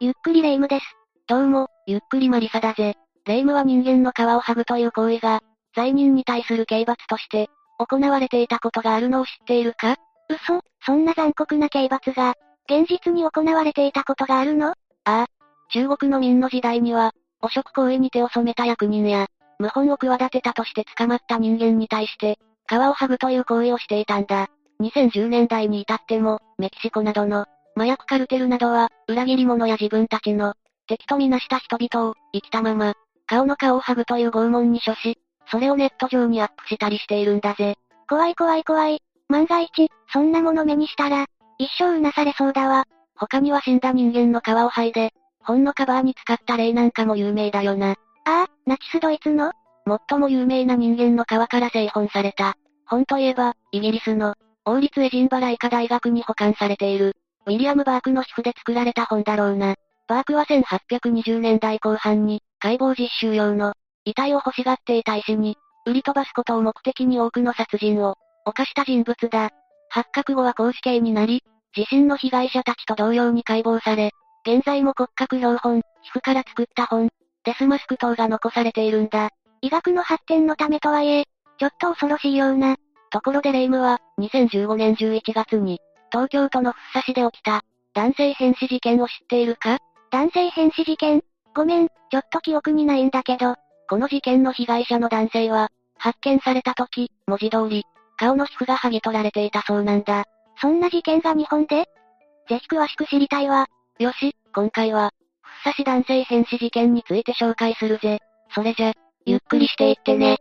ゆっくりレ夢ムです。どうも、ゆっくりマリサだぜ。レ夢ムは人間の皮を剥ぐという行為が、罪人に対する刑罰として、行われていたことがあるのを知っているか？嘘、そんな残酷な刑罰が、現実に行われていたことがあるの？ああ、中国の明の時代には、汚職行為に手を染めた役人や、謀反を企てたとして捕まった人間に対して、皮を剥ぐという行為をしていたんだ。2010年代に至っても、メキシコなどの、麻薬カルテルなどは、裏切り者や自分たちの、敵とみなした人々を、生きたまま、顔の皮を剥ぐという拷問に処し、それをネット上にアップしたりしているんだぜ。怖い怖い怖い。万が一、そんなもの目にしたら、一生うなされそうだわ。他には死んだ人間の皮を剥いで、本のカバーに使った例なんかも有名だよな。ああ、ナチスドイツの？最も有名な人間の皮から製本された。本といえば、イギリスの、王立エジンバラ医科大学に保管されている、ウィリアム・バークの私服で作られた本だろうな。バークは1820年代後半に、解剖実習用の、遺体を欲しがっていた医師に、売り飛ばすことを目的に多くの殺人を、犯した人物だ。発覚後は絞首刑になり、自身の被害者たちと同様に解剖され、現在も骨格標本、皮膚から作った本、デスマスク等が残されているんだ。医学の発展のためとはいえ、ちょっと恐ろしいような。ところでレ夢ムは、2015年11月に、東京都の福生市で起きた、男性変死事件を知っているか？男性変死事件？ごめん、ちょっと記憶にないんだけど、この事件の被害者の男性は、発見された時、文字通り、顔の皮膚が剥ぎ取られていたそうなんだ。そんな事件が日本で？ぜひ詳しく知りたいわ。よし、今回は、福生市男性変死事件について紹介するぜ。それじゃ、ゆっくりしていってね。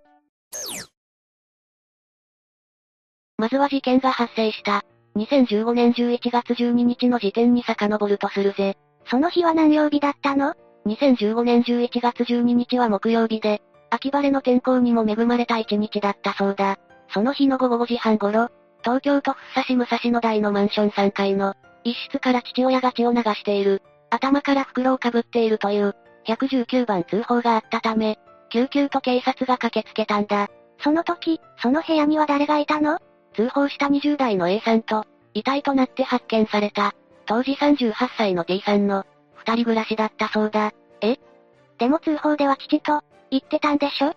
まずは事件が発生した、2015年11月12日の時点に遡るとするぜ。その日は何曜日だったの？ 2015 年11月12日は木曜日で、秋晴れの天候にも恵まれた一日だったそうだ。その日の午後5時半頃、東京都福生市武蔵野台のマンション3階の、一室から父親が血を流している、頭から袋をかぶっているという、119番通報があったため、救急と警察が駆けつけたんだ。その時、その部屋には誰がいたの？通報した20代の A さんと、遺体となって発見された、当時38歳の T さんの、二人暮らしだったそうだ。え？でも通報では父と、言ってたんでしょ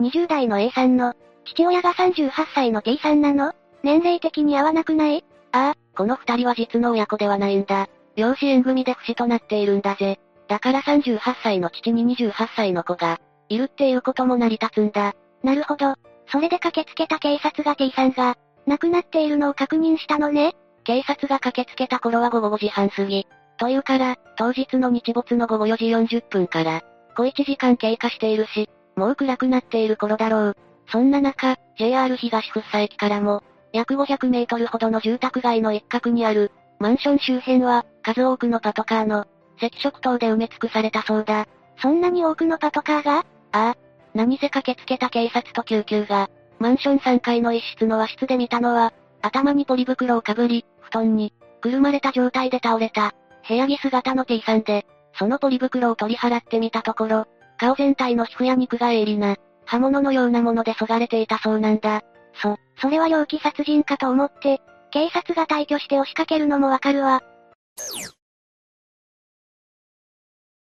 ？20代の A さんの、父親が38歳の T さんなの？年齢的に合わなくない？ああ、この二人は実の親子ではないんだ。養子縁組で不死となっているんだぜ。だから38歳の父に28歳の子が、いるっていうことも成り立つんだ。なるほど。それで駆けつけた警察が T さんが、亡くなっているのを確認したのね。警察が駆けつけた頃は午後5時半過ぎ。というから、当日の日没の午後4時40分から、小1時間経過しているし、もう暗くなっている頃だろう。そんな中、JR 東福生駅からも、約500メートルほどの住宅街の一角にある、マンション周辺は、数多くのパトカーの、赤色灯で埋め尽くされたそうだ。そんなに多くのパトカーが？ああ、何せ駆けつけた警察と救急が、マンション3階の一室の和室で見たのは、頭にポリ袋をかぶり、布団に、くるまれた状態で倒れた、部屋着姿の T さんで、そのポリ袋を取り払ってみたところ、顔全体の皮膚や肉が鋭利な、刃物のようなもので削がれていたそうなんだ。それは猟奇殺人かと思って、警察が退去して押しかけるのもわかるわ。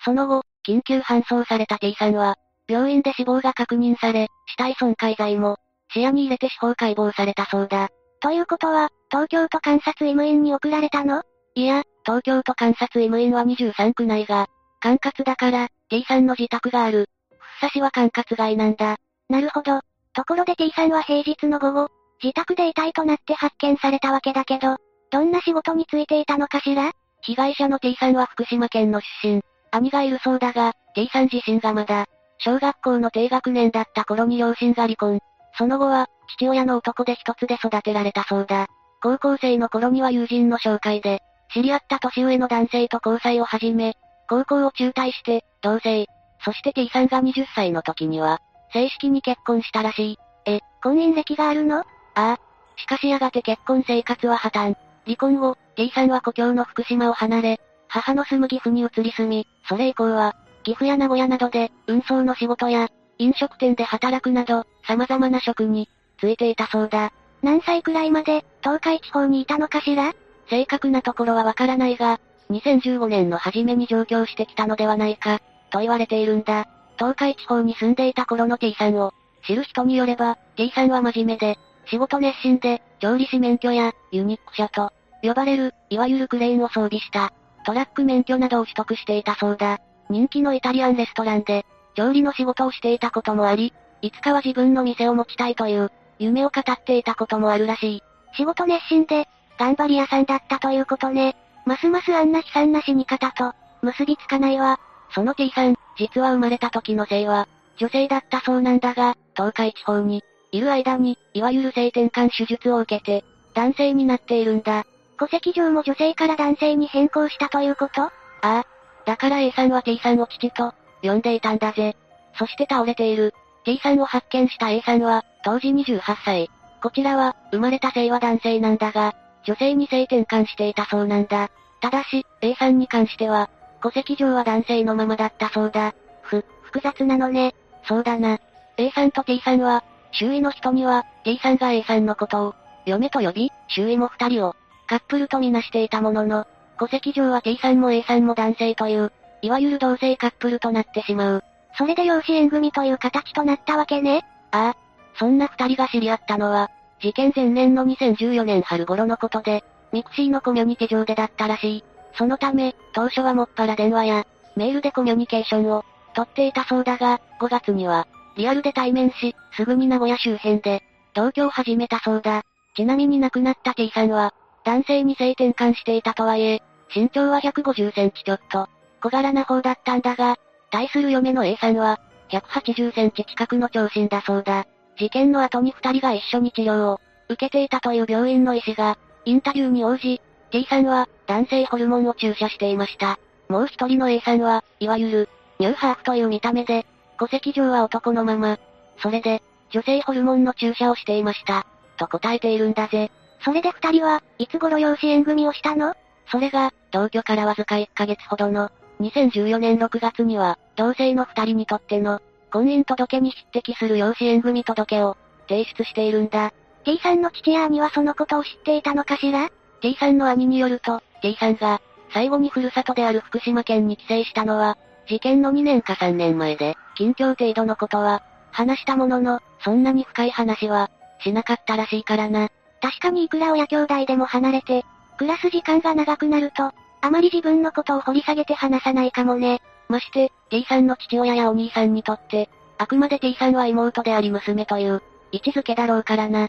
その後、緊急搬送された T さんは、病院で死亡が確認され、死体損壊罪も、視野に入れて司法解剖されたそうだ。ということは、東京都監察医務院に送られたの？いや、東京都監察医務院は23区内が、管轄だから、T さんの自宅がある。福生市は管轄外なんだ。なるほど。ところで T さんは平日の午後、自宅で遺体となって発見されたわけだけど、どんな仕事に就いていたのかしら？被害者の T さんは福島県の出身。兄がいるそうだが、T さん自身がまだ、小学校の低学年だった頃に両親が離婚。その後は、父親の男で一つで育てられたそうだ。高校生の頃には友人の紹介で、知り合った年上の男性と交際を始め、高校を中退して、同棲。そして T さんが20歳の時には、正式に結婚したらしい。え、婚姻歴があるの？ああ。しかしやがて結婚生活は破綻。離婚後、T さんは故郷の福島を離れ、母の住む岐阜に移り住み、それ以降は、岐阜や名古屋などで、運送の仕事や、飲食店で働くなど、様々な職に、就いていたそうだ。何歳くらいまで、東海地方にいたのかしら？正確なところはわからないが、2015年の初めに上京してきたのではないか、と言われているんだ。東海地方に住んでいた頃の T さんを知る人によれば、T さんは真面目で、仕事熱心で、調理師免許や、ユニック車と呼ばれる、いわゆるクレーンを装備した、トラック免許などを取得していたそうだ。人気のイタリアンレストランで、調理の仕事をしていたこともあり、いつかは自分の店を持ちたいという、夢を語っていたこともあるらしい。仕事熱心で、頑張り屋さんだったということね。ますますあんな悲惨な死に方と、結びつかないわ。その T さん、実は生まれた時の性は、女性だったそうなんだが、東海地方に、いる間に、いわゆる性転換手術を受けて、男性になっているんだ。戸籍上も女性から男性に変更したということ？ああ。だから A さんは T さんを父と、呼んでいたんだぜ。そして倒れている T さんを発見した A さんは、当時28歳。こちらは、生まれた性は男性なんだが、女性に性転換していたそうなんだ。ただし、A さんに関しては、戸籍上は男性のままだったそうだ。複雑なのね。そうだな。A さんと T さんは、周囲の人には、T さんが A さんのことを、嫁と呼び、周囲も二人を、カップルとみなしていたものの、戸籍上は T さんも A さんも男性という、いわゆる同性カップルとなってしまう。それで養子縁組という形となったわけね。ああ。そんな二人が知り合ったのは、事件前年の2014年春頃のことで、ミクシーのコミュニティ上でだったらしい。そのため、当初はもっぱら電話や、メールでコミュニケーションを、取っていたそうだが、5月には、リアルで対面し、すぐに名古屋周辺で、同居を始めたそうだ。ちなみに亡くなった T さんは、男性に性転換していたとはいえ、身長は150センチちょっと、小柄な方だったんだが、対する嫁の A さんは、180センチ近くの長身だそうだ。事件の後に二人が一緒に治療を受けていたという病院の医師が、インタビューに応じ、T さんは男性ホルモンを注射していました。もう一人の A さんは、いわゆる、ニューハーフという見た目で、戸籍上は男のまま、それで、女性ホルモンの注射をしていました、と答えているんだぜ。それで二人は、いつ頃養子縁組をしたの？それが、同居からわずか1ヶ月ほどの、2014年6月には、同性の二人にとっての、婚姻届に匹敵する養子縁組届を、提出しているんだ。T さんの父や兄はそのことを知っていたのかしら？ T さんの兄によると、T さんが、最後に故郷である福島県に帰省したのは、事件の2年か3年前で、近況程度のことは、話したものの、そんなに深い話は、しなかったらしいからな。確かにいくら親兄弟でも離れて、暮らす時間が長くなると、あまり自分のことを掘り下げて話さないかもね。まして、T さんの父親やお兄さんにとって、あくまで T さんは妹であり娘という、位置づけだろうからな。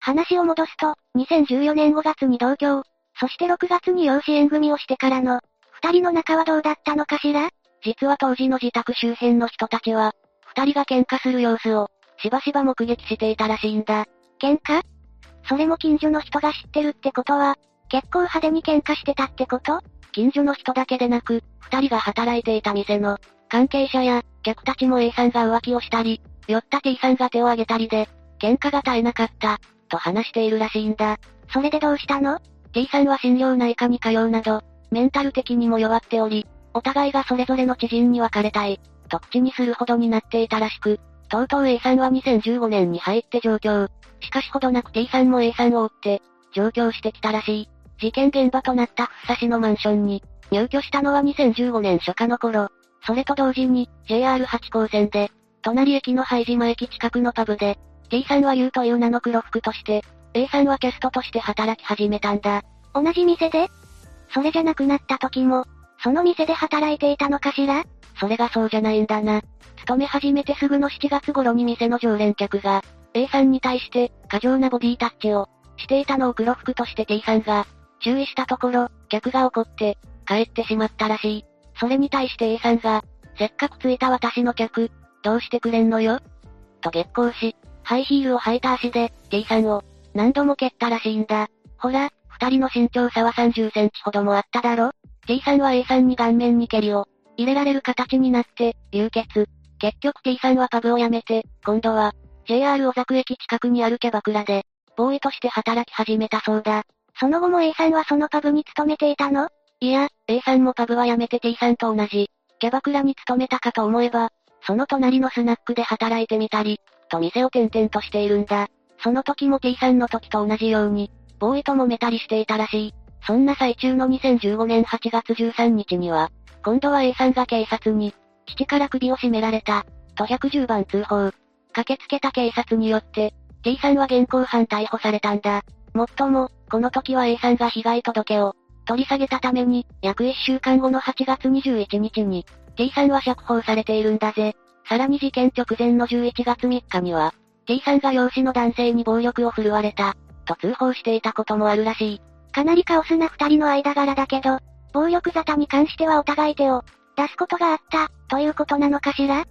話を戻すと、2014年5月に同居、そして6月に養子縁組をしてからの、二人の仲はどうだったのかしら？実は当時の自宅周辺の人たちは、二人が喧嘩する様子を、しばしば目撃していたらしいんだ。喧嘩？それも近所の人が知ってるってことは、結構派手に喧嘩してたってこと？近所の人だけでなく、二人が働いていた店の、関係者や、客たちも A さんが浮気をしたり、酔った T さんが手を挙げたりで、喧嘩が絶えなかった、と話しているらしいんだ。それでどうしたの？ T さんは心療内科に通うなど、メンタル的にも弱っており、お互いがそれぞれの知人に別れたい、と口にするほどになっていたらしく、とうとう A さんは2015年に入って上京。しかしほどなく T さんも A さんを追って、上京してきたらしい。事件現場となった福生市のマンションに入居したのは2015年初夏の頃。それと同時に JR8 号線で隣駅の拝島駅近くのパブで T さんは U という名の黒服として A さんはキャストとして働き始めたんだ。同じ店で？それじゃなくなった時もその店で働いていたのかしら？それがそうじゃないんだな。勤め始めてすぐの7月頃に店の常連客が A さんに対して過剰なボディタッチをしていたのを黒服として T さんが注意したところ、客が怒って、帰ってしまったらしい。それに対して A さんが、せっかく着いた私の客、どうしてくれんのよと激高し、ハイヒールを履いた足で、T さんを、何度も蹴ったらしいんだ。ほら、二人の身長差は30センチほどもあっただろ。T さんは A さんに顔面に蹴りを、入れられる形になって、流血。結局 T さんはパブを辞めて、今度は、JR 小作駅近くにあるキャバクラで、ボーイとして働き始めたそうだ。その後も A さんはそのパブに勤めていたの？いや、A さんもパブは辞めて T さんと同じ、キャバクラに勤めたかと思えば、その隣のスナックで働いてみたり、と店を転々としているんだ。その時も T さんの時と同じように、ボーイともめたりしていたらしい。そんな最中の2015年8月13日には、今度は A さんが警察に、父から首を絞められた、と110番通報。駆けつけた警察によって、T さんは現行犯逮捕されたんだ。もっとも、この時は A さんが被害届を取り下げたために、約1週間後の8月21日に、T さんは釈放されているんだぜ。さらに事件直前の11月3日には、T さんが養子の男性に暴力を振るわれた、と通報していたこともあるらしい。かなりカオスな二人の間柄だけど、暴力沙汰に関してはお互い手を出すことがあった、ということなのかしら？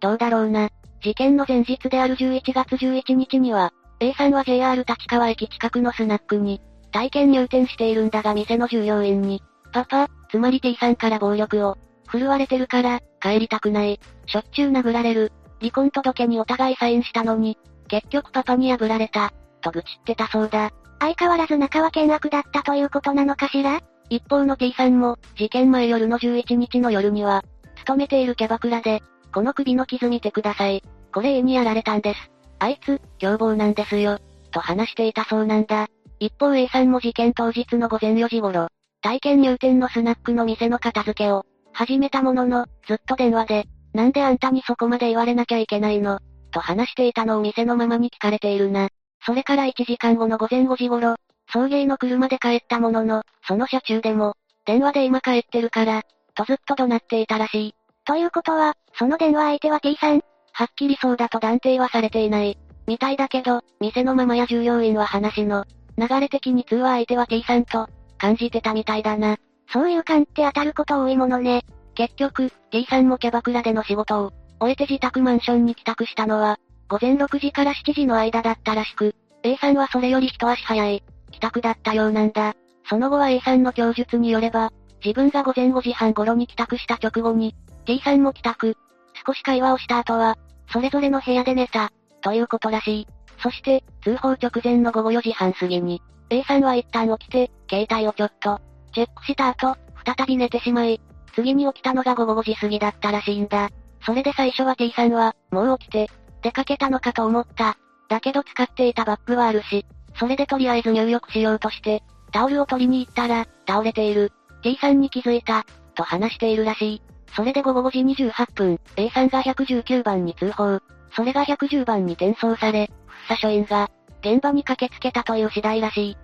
どうだろうな。事件の前日である11月11日には、A さんは JR 立川駅近くのスナックに、体験入店しているんだが店の従業員に、パパ、つまり T さんから暴力を、振るわれてるから、帰りたくない、しょっちゅう殴られる、離婚届にお互いサインしたのに、結局パパに破られた、と愚痴ってたそうだ。相変わらず仲は険悪だったということなのかしら？一方の T さんも、事件前夜の11日の夜には、勤めているキャバクラで、この首の傷見てください。これAにやられたんです。あいつ、凶暴なんですよ。と話していたそうなんだ。一方 A さんも事件当日の午前4時頃、体験入店のスナックの店の片付けを、始めたものの、ずっと電話で、なんであんたにそこまで言われなきゃいけないの？と話していたのを店のママに聞かれているな。それから1時間後の午前5時頃、送迎の車で帰ったものの、その車中でも、電話で今帰ってるから、とずっと怒鳴っていたらしい。ということは、その電話相手は T さん？はっきりそうだと断定はされていない。みたいだけど、店のママや従業員は話の流れ的に通話相手は T さんと感じてたみたいだな。そういう勘って当たること多いものね。結局、T さんもキャバクラでの仕事を終えて自宅マンションに帰宅したのは、午前6時から7時の間だったらしく、A さんはそれより一足早い帰宅だったようなんだ。その後は A さんの供述によれば、自分が午前5時半頃に帰宅した直後に、T さんも帰宅。少し会話をした後は、それぞれの部屋で寝た、ということらしい。そして、通報直前の午後4時半過ぎに、A さんは一旦起きて、携帯をちょっと、チェックした後、再び寝てしまい、次に起きたのが午後5時過ぎだったらしいんだ。それで最初は T さんは、もう起きて、出かけたのかと思った。だけど使っていたバッグはあるし、それでとりあえず入浴しようとして、タオルを取りに行ったら、倒れている。T さんに気づいた、と話しているらしい。それで午後5時28分、A さんが119番に通報。それが110番に転送され、福生署員が、現場に駆けつけたという次第らしい。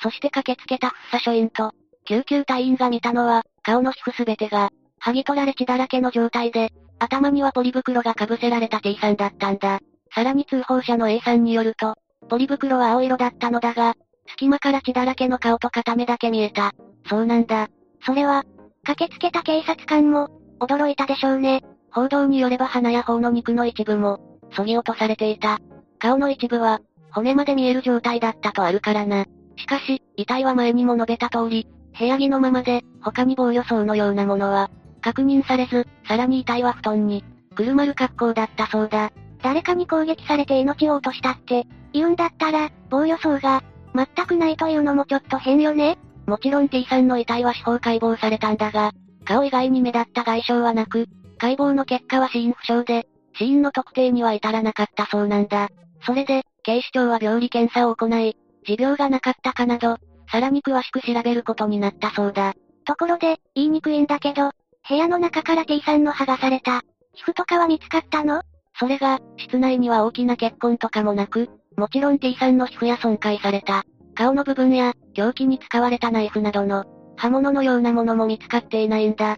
そして駆けつけた福生署員と、救急隊員が見たのは、顔の皮膚すべてが、剥ぎ取られ血だらけの状態で、頭にはポリ袋が被せられた T さんだったんだ。さらに通報者の A さんによると、ポリ袋は青色だったのだが、隙間から血だらけの顔と片目だけ見えた。そうなんだ。それは、駆けつけた警察官も、驚いたでしょうね。報道によれば鼻や頬の肉の一部も、削ぎ落とされていた。顔の一部は、骨まで見える状態だったとあるからな。しかし、遺体は前にも述べた通り、部屋着のままで、他に防御創のようなものは、確認されず、さらに遺体は布団に、くるまる格好だったそうだ。誰かに攻撃されて命を落としたって、言うんだったら、防御創が、全くないというのもちょっと変よね。もちろん T さんの遺体は司法解剖されたんだが、顔以外に目立った外傷はなく、解剖の結果は死因不詳で、死因の特定には至らなかったそうなんだ。それで、警視庁は病理検査を行い、持病がなかったかなど、さらに詳しく調べることになったそうだ。ところで、言いにくいんだけど、部屋の中から T さんの剥がされた、皮膚とかは見つかったの？それが、室内には大きな血痕とかもなく、もちろん T さんの皮膚や損壊された、顔の部分や、凶器に使われたナイフなどの、刃物のようなものも見つかっていないんだ。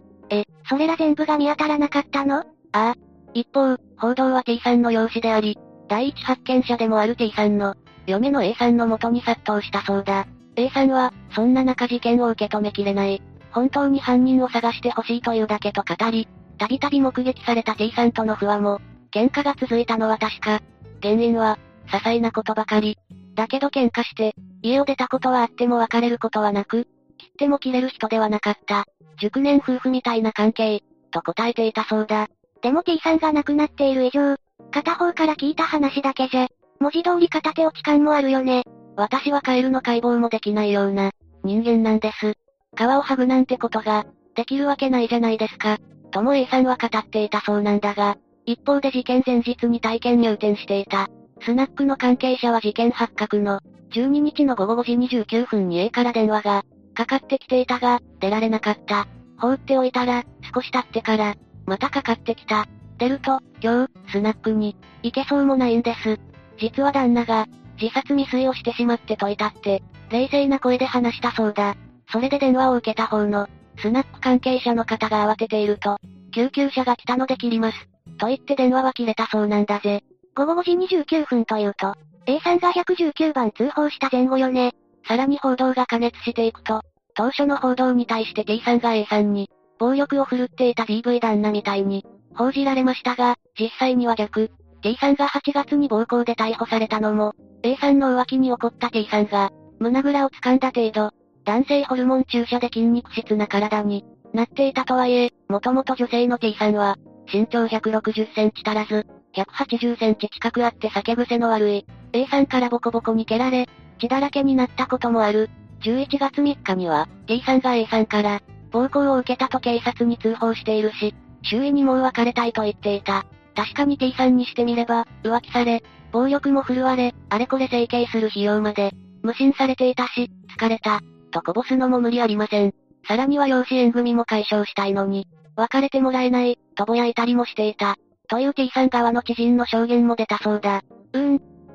それら全部が見当たらなかったの？ああ。一方、報道は T さんの養子であり、第一発見者でもある T さんの、嫁の A さんの元に殺到したそうだ。A さんは、そんな中事件を受け止めきれない。本当に犯人を探してほしいというだけと語り、たびたび目撃された T さんとの不和も、喧嘩が続いたのは確か。原因は、些細なことばかり。だけど喧嘩して、家を出たことはあっても別れることはなく、切っても切れる人ではなかった。熟年夫婦みたいな関係、と答えていたそうだ。でも T さんが亡くなっている以上、片方から聞いた話だけじゃ、文字通り片手落ち感もあるよね。私はカエルの解剖もできないような、人間なんです。皮を剥ぐなんてことが、できるわけないじゃないですか。とも A さんは語っていたそうなんだが、一方で事件前日に体験入店していた。スナックの関係者は事件発覚の12日の午後5時29分に A から電話がかかってきていたが、出られなかった。放っておいたら、少し経ってから、またかかってきた。出ると、今日、スナックに行けそうもないんです。実は旦那が自殺未遂をしてしまってと至って、冷静な声で話したそうだ。それで電話を受けた方のスナック関係者の方が慌てていると、救急車が来たので切ります。と言って電話は切れたそうなんだぜ。午後5時29分というと、A さんが119番通報した前後よね。さらに報道が過熱していくと、当初の報道に対して T さんが A さんに暴力を振るっていた DV 旦那みたいに報じられましたが、実際には逆。T さんが8月に暴行で逮捕されたのも、A さんの浮気に怒った T さんが胸ぐらを掴んだ程度、男性ホルモン注射で筋肉質な体になっていたとはいえ、もともと女性の T さんは身長160センチ足らず、180センチ近くあって酒癖の悪い A さんからボコボコに蹴られ、血だらけになったこともある。11月3日には T さんが A さんから暴行を受けたと警察に通報しているし、周囲にもう別れたいと言っていた。確かに T さんにしてみれば、浮気され、暴力も振るわれ、あれこれ整形する費用まで無心されていたし、疲れたとこぼすのも無理ありません。さらには養子縁組も解消したいのに別れてもらえないとぼやいたりもしていたという T さん側の知人の証言も出たそうだ。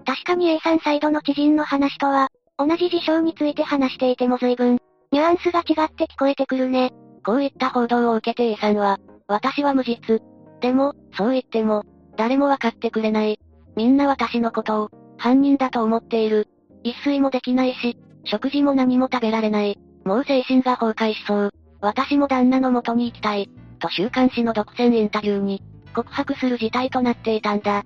確かに A さんサイドの知人の話とは、同じ事象について話していても随分、ニュアンスが違って聞こえてくるね。こういった報道を受けて A さんは、私は無実。でも、そう言っても、誰もわかってくれない。みんな私のことを、犯人だと思っている。一睡もできないし、食事も何も食べられない。もう精神が崩壊しそう。私も旦那の元に行きたい。と週刊誌の独占インタビューに、告白する事態となっていたんだ。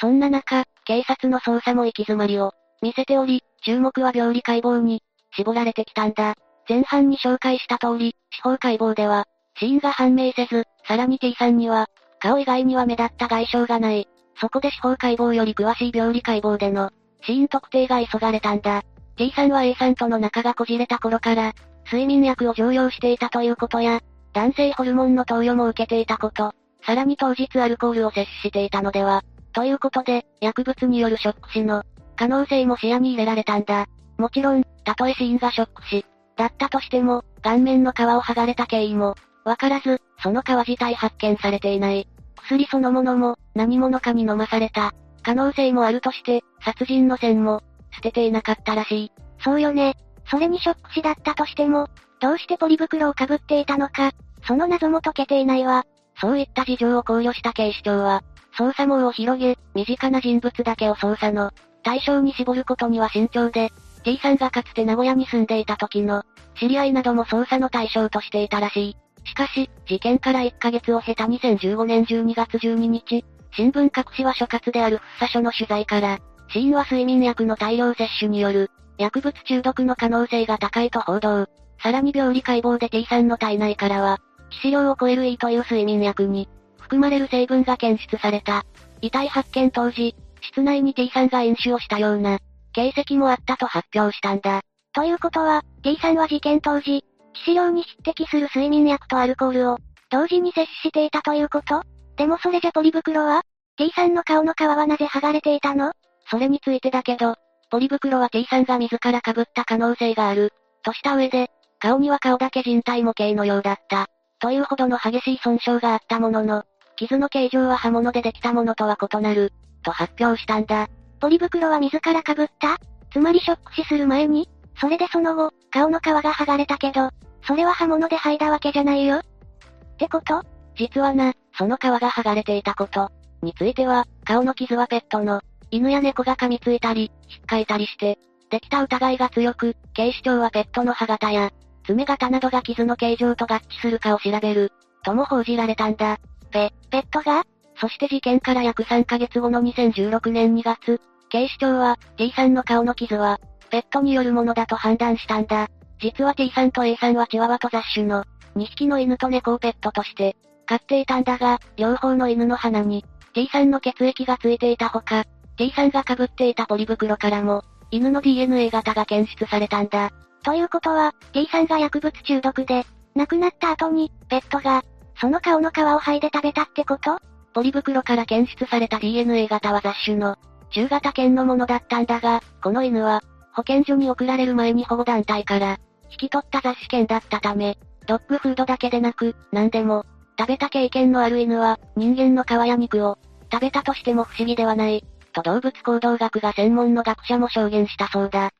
そんな中、警察の捜査も行き詰まりを見せており、注目は病理解剖に絞られてきたんだ。前半に紹介した通り、司法解剖では死因が判明せず、さらに T さんには顔以外には目立った外傷がない。そこで司法解剖より詳しい病理解剖での死因特定が急がれたんだ。T さんは A さんとの仲がこじれた頃から、睡眠薬を常用していたということや、男性ホルモンの投与も受けていたこと、さらに当日アルコールを摂取していたのでは、ということで、薬物によるショック死の可能性も視野に入れられたんだ。もちろん、たとえ死因がショック死だったとしても、顔面の皮を剥がれた経緯もわからず、その皮自体発見されていない。薬そのものも何者かに飲まされた可能性もあるとして、殺人の線も捨てていなかったらしい。そうよね。それにショック死だったとしても、どうしてポリ袋をかぶっていたのか、その謎も解けていないわ。そういった事情を考慮した警視庁は、捜査網を広げ、身近な人物だけを捜査の対象に絞ることには慎重で、T さんがかつて名古屋に住んでいた時の知り合いなども捜査の対象としていたらしい。しかし、事件から1ヶ月を経た2015年12月12日、新聞各紙は所轄である福生署の取材から、死因は睡眠薬の大量摂取による薬物中毒の可能性が高いと報道。さらに病理解剖で T さんの体内からは、致死量を超えるEという睡眠薬に含まれる成分が検出された。遺体発見当時、室内に T さんが飲酒をしたような形跡もあったと発表したんだ。ということは、T さんは事件当時、致死量に匹敵する睡眠薬とアルコールを同時に摂取していたということ？でもそれじゃポリ袋は？ T さんの顔の皮はなぜ剥がれていたの？それについてだけど、ポリ袋は T さんが自ら被った可能性があるとした上で、顔には顔だけ人体模型のようだったというほどの激しい損傷があったものの、傷の形状は刃物でできたものとは異なると発表したんだ。ポリ袋は自ら被った？つまりショック死する前に？それでその後、顔の皮が剥がれたけど、それは刃物で剥いだわけじゃないよってこと？実はな、その皮が剥がれていたことについては、顔の傷はペットの犬や猫が噛みついたり、引っかいたりしてできた疑いが強く、警視庁はペットの歯型や爪型などが傷の形状と合致するかを調べるとも報じられたんだ。ペットが？そして事件から約3ヶ月後の2016年2月、警視庁は T さんの顔の傷はペットによるものだと判断したんだ。実は T さんと A さんはチワワと雑種の2匹の犬と猫をペットとして飼っていたんだが、両方の犬の鼻に T さんの血液がついていたほか、T さんが被っていたポリ袋からも犬の DNA 型が検出されたんだ。ということは、T さんが薬物中毒で亡くなった後に、ペットがその顔の皮を剥いで食べたってこと？ポリ袋から検出された DNA 型は雑種の中型犬のものだったんだが、この犬は保健所に送られる前に保護団体から引き取った雑種犬だったため、ドッグフードだけでなく何でも食べた経験のある犬は人間の皮や肉を食べたとしても不思議ではないと動物行動学が専門の学者も証言したそうだ。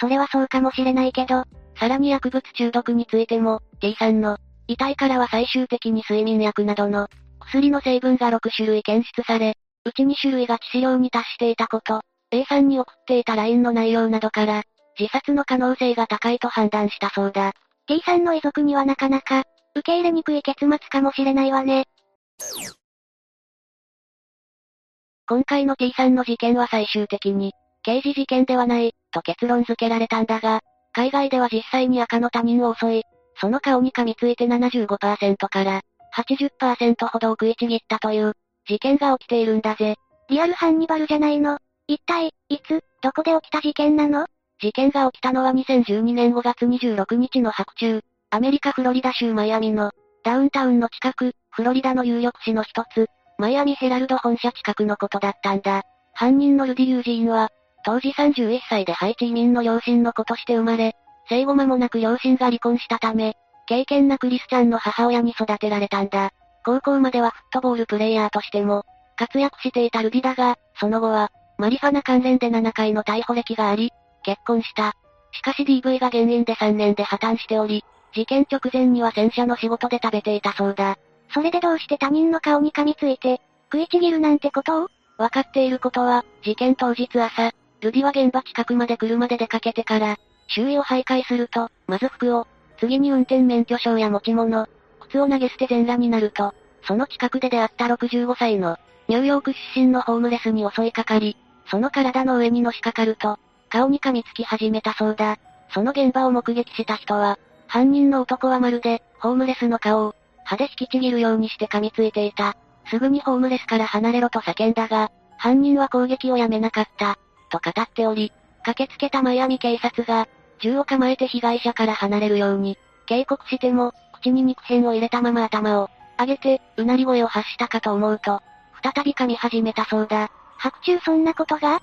それはそうかもしれないけど、さらに薬物中毒についても T さんの遺体からは最終的に睡眠薬などの薬の成分が6種類検出され、うち2種類が致死量に達していたこと、A さんに送っていた LINE の内容などから、自殺の可能性が高いと判断したそうだ。T さんの遺族にはなかなか、受け入れにくい結末かもしれないわね。今回の T さんの事件は最終的に、刑事事件ではない、と結論付けられたんだが、海外では実際に赤の他人を襲い、その顔に噛みついて 75% から 80% ほどを食いちぎったという事件が起きているんだぜ。リアルハンニバルじゃないの。一体、いつ、どこで起きた事件なの？事件が起きたのは2012年5月26日の白昼、アメリカフロリダ州マイアミのダウンタウンの近く、フロリダの有力紙の一つ、マイアミヘラルド本社近くのことだったんだ。犯人のルディ・ユージーンは、当時31歳でハイチ移民の両親の子として生まれ、生後間もなく両親が離婚したため、敬虔なクリスチャンの母親に育てられたんだ。高校まではフットボールプレイヤーとしても活躍していたルディだが、その後はマリファナ関連で7回の逮捕歴があり、結婚した。しかし DV が原因で3年で破綻しており、事件直前には洗車の仕事で食べていたそうだ。それでどうして他人の顔に噛みついて、食いちぎるなんてことを？わかっていることは、事件当日朝、ルディは現場近くまで車で出かけてから、周囲を徘徊すると、まず服を、次に運転免許証や持ち物、靴を投げ捨て全裸になると、その近くで出会った65歳の、ニューヨーク出身のホームレスに襲いかかり、その体の上にのしかかると、顔に噛みつき始めたそうだ。その現場を目撃した人は、犯人の男はまるで、ホームレスの顔を、歯で引きちぎるようにして噛みついていた。すぐにホームレスから離れろと叫んだが、犯人は攻撃をやめなかった、と語っており、駆けつけたマイアミ警察が、銃を構えて被害者から離れるように、警告しても、口に肉片を入れたまま頭を、上げて、うなり声を発したかと思うと、再び噛み始めたそうだ。白昼そんなことが？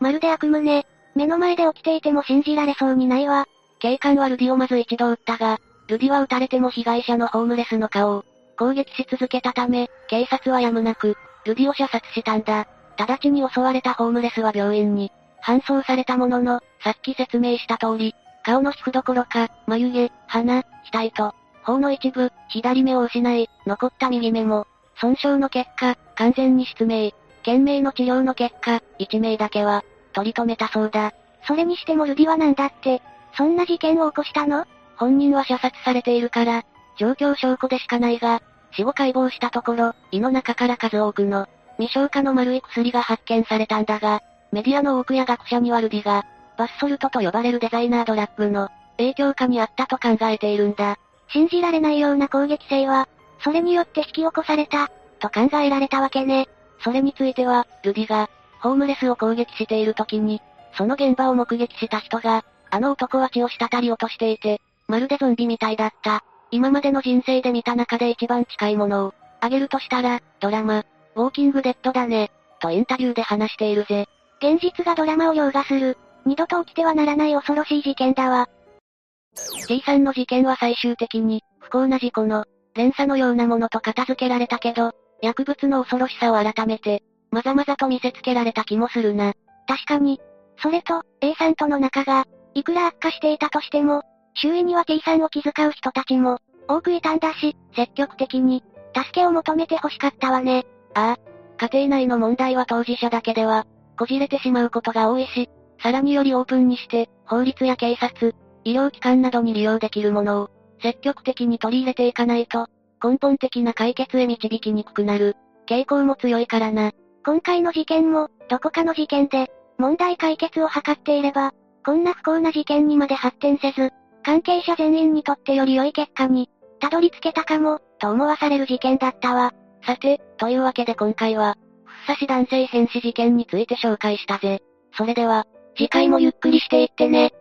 まるで悪夢ね。目の前で起きていても信じられそうにないわ。警官はルディをまず一度撃ったが、ルディは撃たれても被害者のホームレスの顔を、攻撃し続けたため、警察はやむなく、ルディを射殺したんだ。直ちに襲われたホームレスは病院に搬送されたものの、さっき説明した通り、顔の皮膚どころか、眉毛、鼻、額と、頬の一部、左目を失い、残った右目も、損傷の結果、完全に失明。懸命の治療の結果、一命だけは、取り留めたそうだ。それにしてもルディはなんだって、そんな事件を起こしたの？本人は射殺されているから、状況証拠でしかないが、死後解剖したところ、胃の中から数多くの、未消化の丸い薬が発見されたんだが、メディアの多くや学者にはルディが、バスソルトと呼ばれるデザイナードラッグの、影響下にあったと考えているんだ。信じられないような攻撃性は、それによって引き起こされた、と考えられたわけね。それについては、ルディが、ホームレスを攻撃している時に、その現場を目撃した人が、あの男は血を滴り落としていて、まるでゾンビみたいだった。今までの人生で見た中で一番近いものを、あげるとしたら、ドラマ、ウォーキングデッドだね、とインタビューで話しているぜ。現実がドラマを凌駕する、二度と起きてはならない恐ろしい事件だわ。T さんの事件は最終的に、不幸な事故の、連鎖のようなものと片付けられたけど、薬物の恐ろしさを改めて、まざまざと見せつけられた気もするな。確かに、それと、A さんとの仲が、いくら悪化していたとしても、周囲には T さんを気遣う人たちも、多くいたんだし、積極的に、助けを求めて欲しかったわね。ああ、家庭内の問題は当事者だけでは、こじれてしまうことが多いし、さらによりオープンにして、法律や警察、医療機関などに利用できるものを、積極的に取り入れていかないと、根本的な解決へ導きにくくなる、傾向も強いからな。今回の事件も、どこかの事件で、問題解決を図っていれば、こんな不幸な事件にまで発展せず、関係者全員にとってより良い結果に、たどり着けたかも、と思わされる事件だったわ。さて、というわけで今回は、ふっさし男性変死事件について紹介したぜ。それでは、次回もゆっくりしていってね。